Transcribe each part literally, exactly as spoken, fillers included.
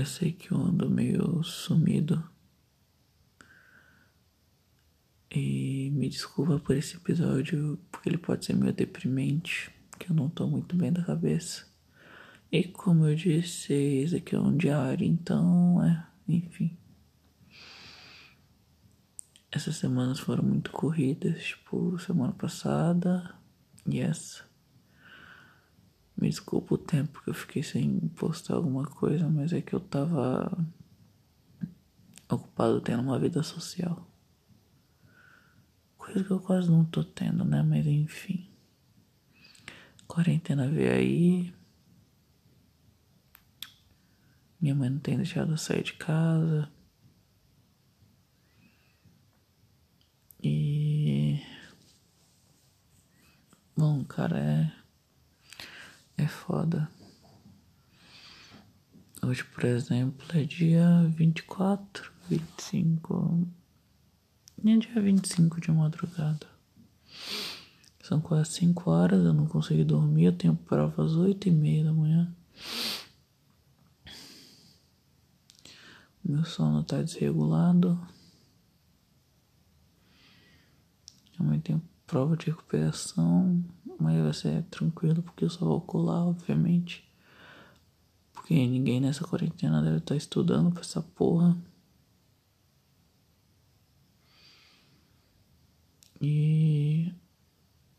Eu sei que eu ando meio sumido. E me desculpa por esse episódio, porque ele pode ser meio deprimente, que eu não tô muito bem da cabeça. E como eu disse, esse aqui é um diário, então é, enfim. Essas semanas foram muito corridas, tipo, semana passada e essa. Me desculpa o tempo que eu fiquei sem postar alguma coisa, mas é que eu tava ocupado tendo uma vida social. Coisa que eu quase não tô tendo, né? Mas enfim. Quarentena veio aí. Minha mãe não tem deixado eu sair de casa. E... Bom, cara, é... É foda. Hoje, por exemplo, é dia vinte e quatro, vinte e cinco... É dia vinte e cinco de madrugada. São quase cinco horas, eu não consegui dormir, eu tenho prova às oito e meia da manhã. Meu sono tá desregulado. Também tenho prova de recuperação, mas vai ser tranquilo porque eu só vou colar, obviamente. Porque ninguém nessa quarentena deve estar estudando pra essa porra. E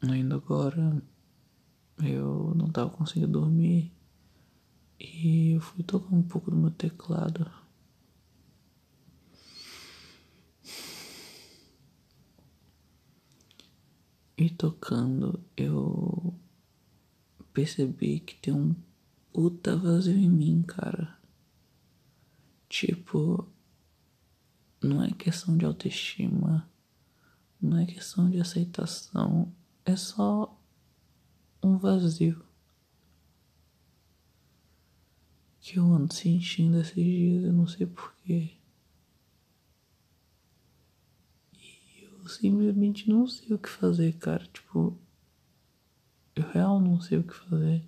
ainda agora eu não tava conseguindo dormir e eu fui tocar um pouco do meu teclado. E tocando eu percebi que tem um puta vazio em mim, cara. Tipo, não é questão de autoestima. Não é questão de aceitação, é só um vazio que eu ando sentindo esses dias, eu não sei porquê. E eu simplesmente não sei o que fazer, cara, tipo, eu real não sei o que fazer.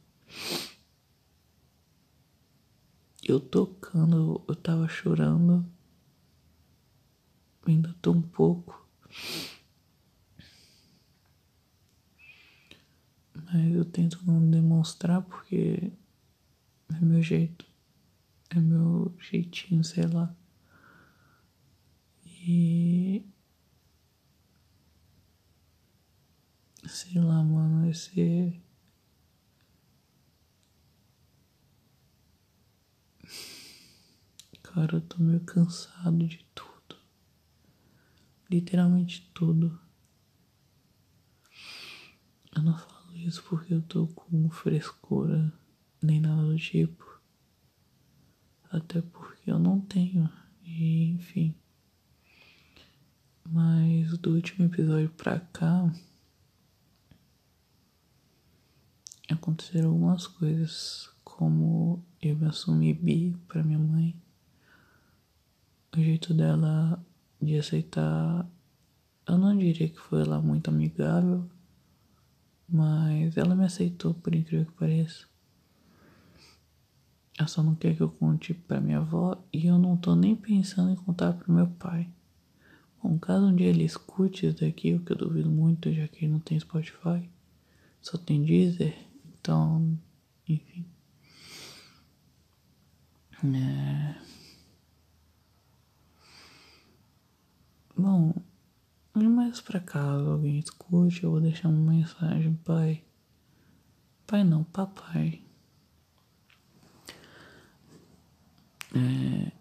Eu tocando, eu tava chorando, ainda tô um pouco. Mas eu tento não demonstrar porque é meu jeito, é meu jeitinho, sei lá. E... Sei lá, mano, esse... Cara, eu tô meio cansado de tudo. Literalmente tudo. Eu não falo isso porque eu tô com frescura, nem nada do tipo, até porque eu não tenho, e enfim. Mas do último episódio pra cá, aconteceram algumas coisas, como eu me assumi bi pra minha mãe, o jeito dela de aceitar, eu não diria que foi lá muito amigável, mas ela me aceitou, por incrível que pareça. Ela só não quer que eu conte pra minha avó e eu não tô nem pensando em contar pro meu pai. Bom, caso um dia ele escute isso daqui, o que eu duvido muito, já que ele não tem Spotify, só tem Deezer, então, enfim. É... Bom... Mas pra caso alguém escute, eu vou deixar uma mensagem, pai. Pai não, papai. É,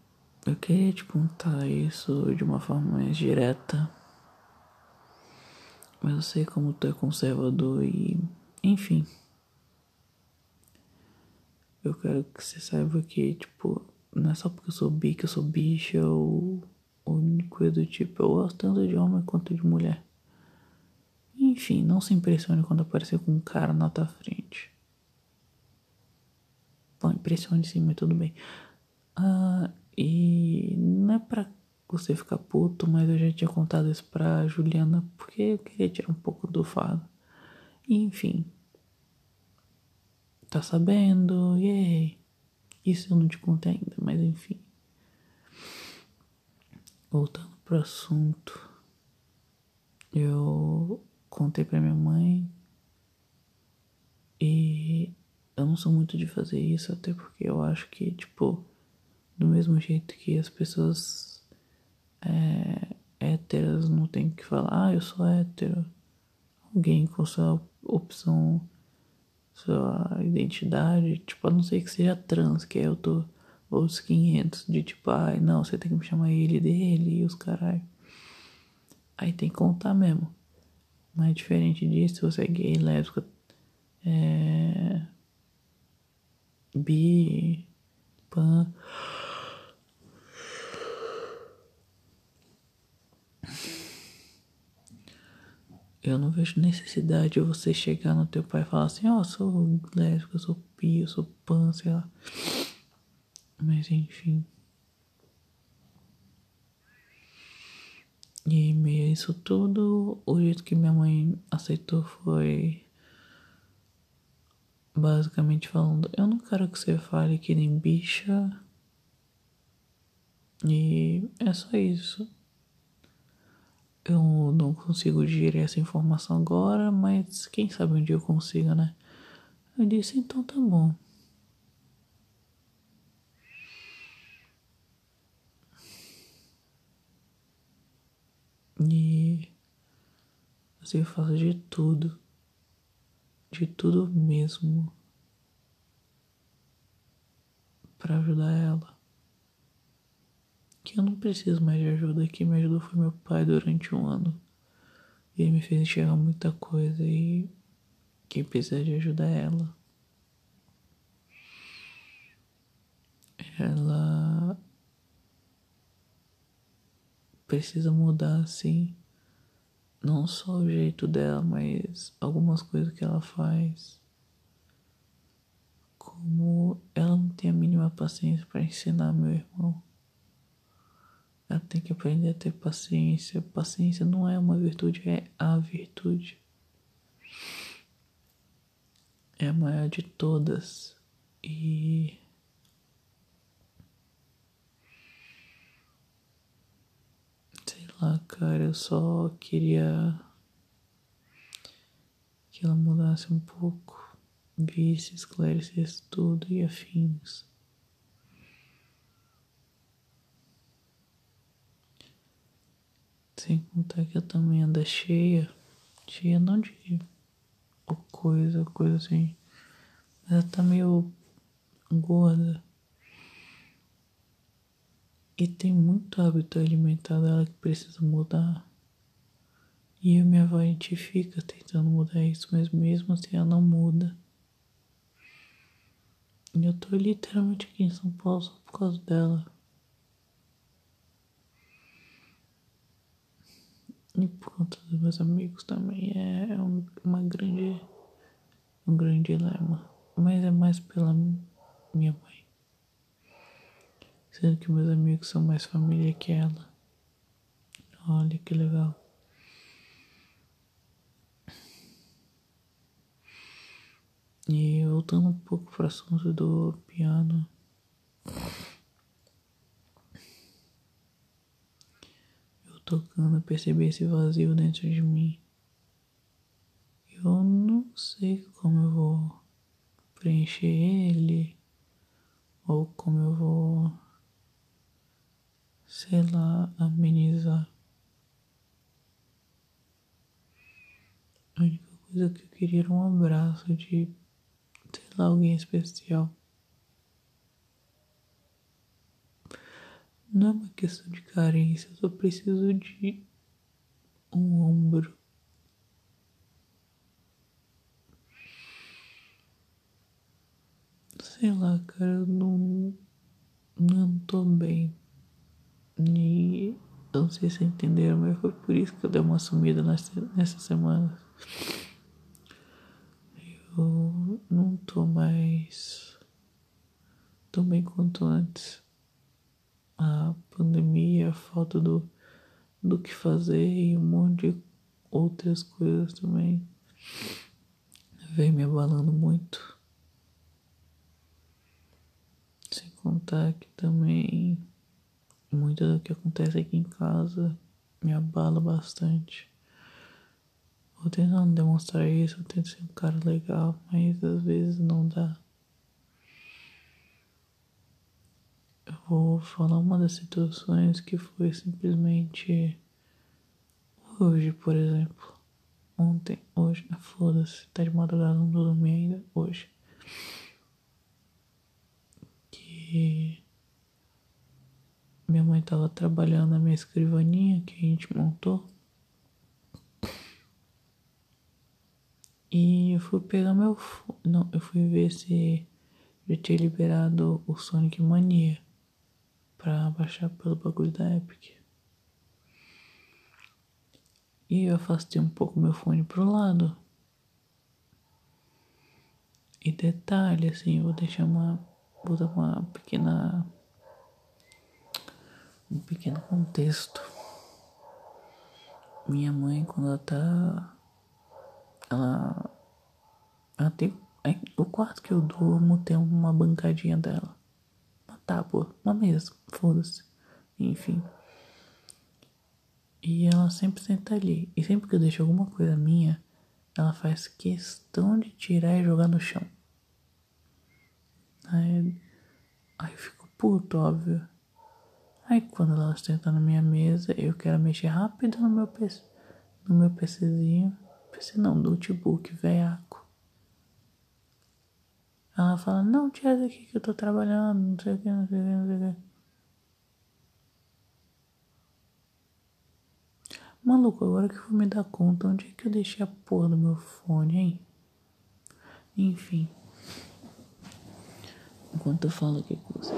eu queria te contar isso de uma forma mais direta. Mas eu sei como tu é conservador e... Enfim. Eu quero que você saiba que, tipo, não é só porque eu sou bi, que eu sou bicha ou... Ou coisa do tipo, eu gosto tanto de homem quanto de mulher. Enfim, não se impressione quando aparecer com um cara na tua frente. Bom, impressione sim, mas tudo bem. Ah, e não é pra você ficar puto, mas eu já tinha contado isso pra Juliana, porque eu queria tirar um pouco do fardo. Enfim. Tá sabendo? Yay! Isso eu não te contei ainda, mas enfim. Voltando pro assunto, eu contei pra minha mãe e eu não sou muito de fazer isso, até porque eu acho que, tipo, do mesmo jeito que as pessoas é, héteras não tem que falar, ah, eu sou hétero, alguém com sua opção, sua identidade, tipo, a não ser que seja trans, que aí eu tô outros quinhentos, de tipo, ai, ah, não, você tem que me chamar ele dele e os caralho. Aí tem que contar mesmo. Mas diferente disso, se você é gay, lésbica, é... bi, pan... Eu não vejo necessidade de você chegar no teu pai e falar assim, ó, oh, sou lésbica, eu sou pi, eu sou pan, sei lá. Mas enfim. E em meio a isso tudo, o jeito que minha mãe aceitou foi basicamente falando, eu não quero que você fale que nem bicha. E é só isso. Eu não consigo digerir essa informação agora, mas quem sabe um dia eu consiga, né? Eu disse, então tá bom. E assim eu faço de tudo, de tudo mesmo, pra ajudar ela. Que eu não preciso mais de ajuda, quem me ajudou foi meu pai durante um ano. E ele me fez enxergar muita coisa e quem precisa de ajuda é ela. Ela... precisa mudar, assim, não só o jeito dela, mas algumas coisas que ela faz. Como ela não tem a mínima paciência para ensinar meu irmão. Ela tem que aprender a ter paciência. Paciência não é uma virtude, é a virtude. É a maior de todas. E... ah, cara, eu só queria que ela mudasse um pouco, visse, esclarecesse tudo e afins. Sem contar que eu também ando cheia, cheia não de ou coisa, ou coisa assim, mas ela tá meio gorda. E tem muito hábito alimentar dela que precisa mudar. E eu e minha avó, a gente fica tentando mudar isso, mas mesmo assim ela não muda. E eu tô literalmente aqui em São Paulo só por causa dela. E por conta dos meus amigos também é uma grande, um grande dilema. Mas é mais pela minha mãe. Sendo que meus amigos são mais família que ela. Olha que legal. E voltando um pouco para o assunto do piano. Eu tocando, percebi esse vazio dentro de mim. Eu não sei como eu vou preencher ele. Ou como eu vou... sei lá, amenizar. A única coisa que eu queria era um abraço de, sei lá, alguém especial. Não é uma questão de carência, eu só preciso de um ombro. Sei lá, cara, eu não, não tô bem. E eu não sei se entenderam, mas foi por isso que eu dei uma sumida nessa, nessa semana. Eu não tô mais tão bem quanto antes. A pandemia, a falta do, do que fazer e um monte de outras coisas também vem me abalando muito. contar que também muito do que acontece aqui em casa me abala bastante. Vou tentando demonstrar isso, eu tento ser um cara legal, mas às vezes não dá. Eu vou falar uma das situações que foi simplesmente hoje, por exemplo. Ontem, hoje, ah, foda-se, tá de madrugada, não dormi ainda, hoje. Que minha mãe tava trabalhando na minha escrivaninha que a gente montou. E eu fui pegar meu fone, não, eu fui ver se já tinha liberado o Sonic Mania pra baixar pelo bagulho da Epic. E eu afastei um pouco meu fone pro lado. E detalhe, assim, eu vou deixar uma, vou dar uma pequena, um pequeno contexto. Minha mãe, quando ela tá, ela, ela tem, o quarto que eu durmo tem uma bancadinha dela, uma tábua, uma mesa, foda-se, enfim. E ela sempre senta ali, e sempre que eu deixo alguma coisa minha, ela faz questão de tirar e jogar no chão. Aí, aí eu fico puto, óbvio. Aí quando ela senta na minha mesa, eu quero mexer rápido no meu P C, no meu PCzinho, P C não, do notebook, velhaco. Ela fala, não, tira daqui que eu tô trabalhando, não sei o que, não sei o que, não sei o que. Maluco, agora que eu vou me dar conta, onde é que eu deixei a porra do meu fone, hein? Enfim. Enquanto eu falo aqui com você,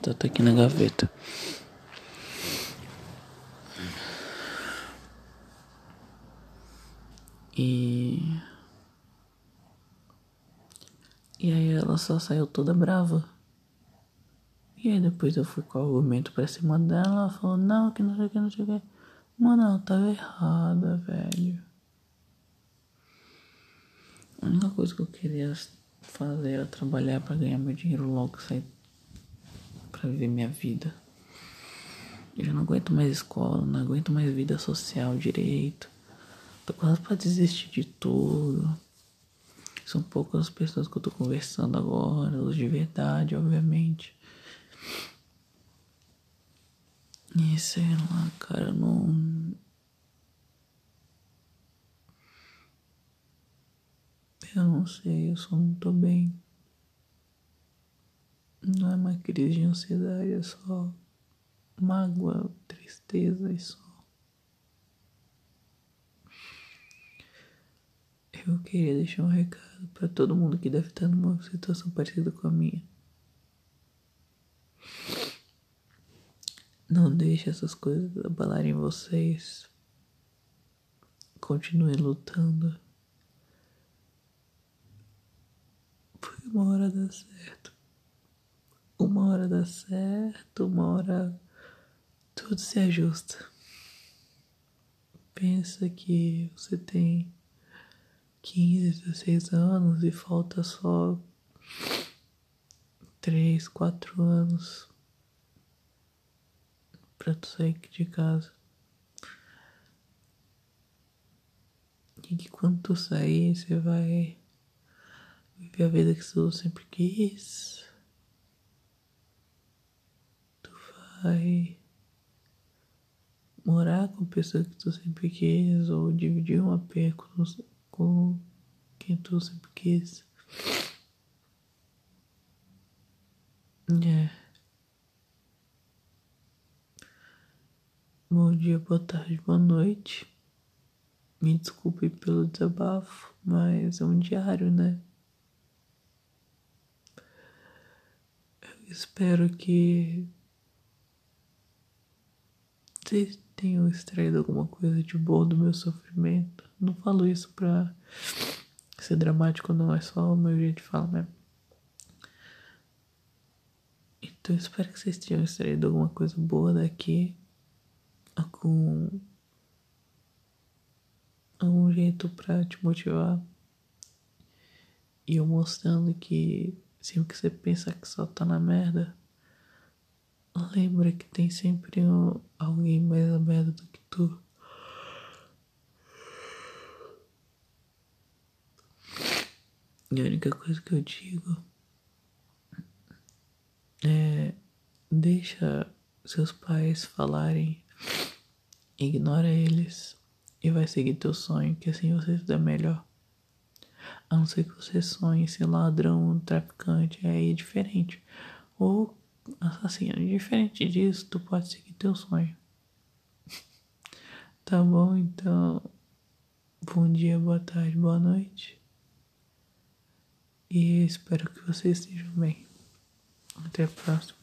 tá, tá aqui na gaveta. E... E aí ela só saiu toda brava. E aí depois eu fui com o argumento pra cima dela, ela falou, não, que não sei o que, não sei o que. Mano, ela tava errada, velho. A única coisa que eu queria fazer era trabalhar pra ganhar meu dinheiro logo, sair pra viver minha vida. Eu já não aguento mais escola, não aguento mais vida social direito. Tô quase pra desistir de tudo. São poucas as pessoas que eu tô conversando agora, os de verdade, obviamente. E sei lá, cara, não... Eu não sei, eu só não tô bem. Não é uma crise de ansiedade, é só mágoa, tristeza e só. Eu queria deixar um recado pra todo mundo que deve estar numa situação parecida com a minha. Não deixe essas coisas abalarem vocês. Continue lutando. Porque uma hora dá certo. Uma hora dá certo, uma hora tudo se ajusta. Pensa que você tem quinze, dezesseis anos e falta só três, quatro anos pra tu sair de casa. E que quando tu sair, você vai viver a vida que tu sempre quis. Tu vai morar com a pessoa que tu sempre quis, ou dividir uma pé com, com quem tu sempre quis. É. Bom dia, boa tarde, boa noite. Me desculpe pelo desabafo, mas é um diário, né? Eu espero que vocês tenham extraído alguma coisa de boa do meu sofrimento. Não falo isso pra ser dramático, não. É só o meu jeito de falar mesmo. Então, eu espero que vocês tenham extraído alguma coisa boa daqui. Algum, algum jeito pra te motivar E eu mostrando que sempre que você pensa que só tá na merda, lembra que tem sempre um, alguém mais na merda do que tu. E a única coisa que eu digo é: deixa seus pais falarem, ignora eles e vai seguir teu sonho, que assim você se dá melhor. A não ser que você sonhe ser ladrão, traficante, aí é diferente. Ou assassino, diferente disso, tu pode seguir teu sonho. Tá bom, então, bom dia, boa tarde, boa noite. E espero que vocês estejam bem. Até a próxima.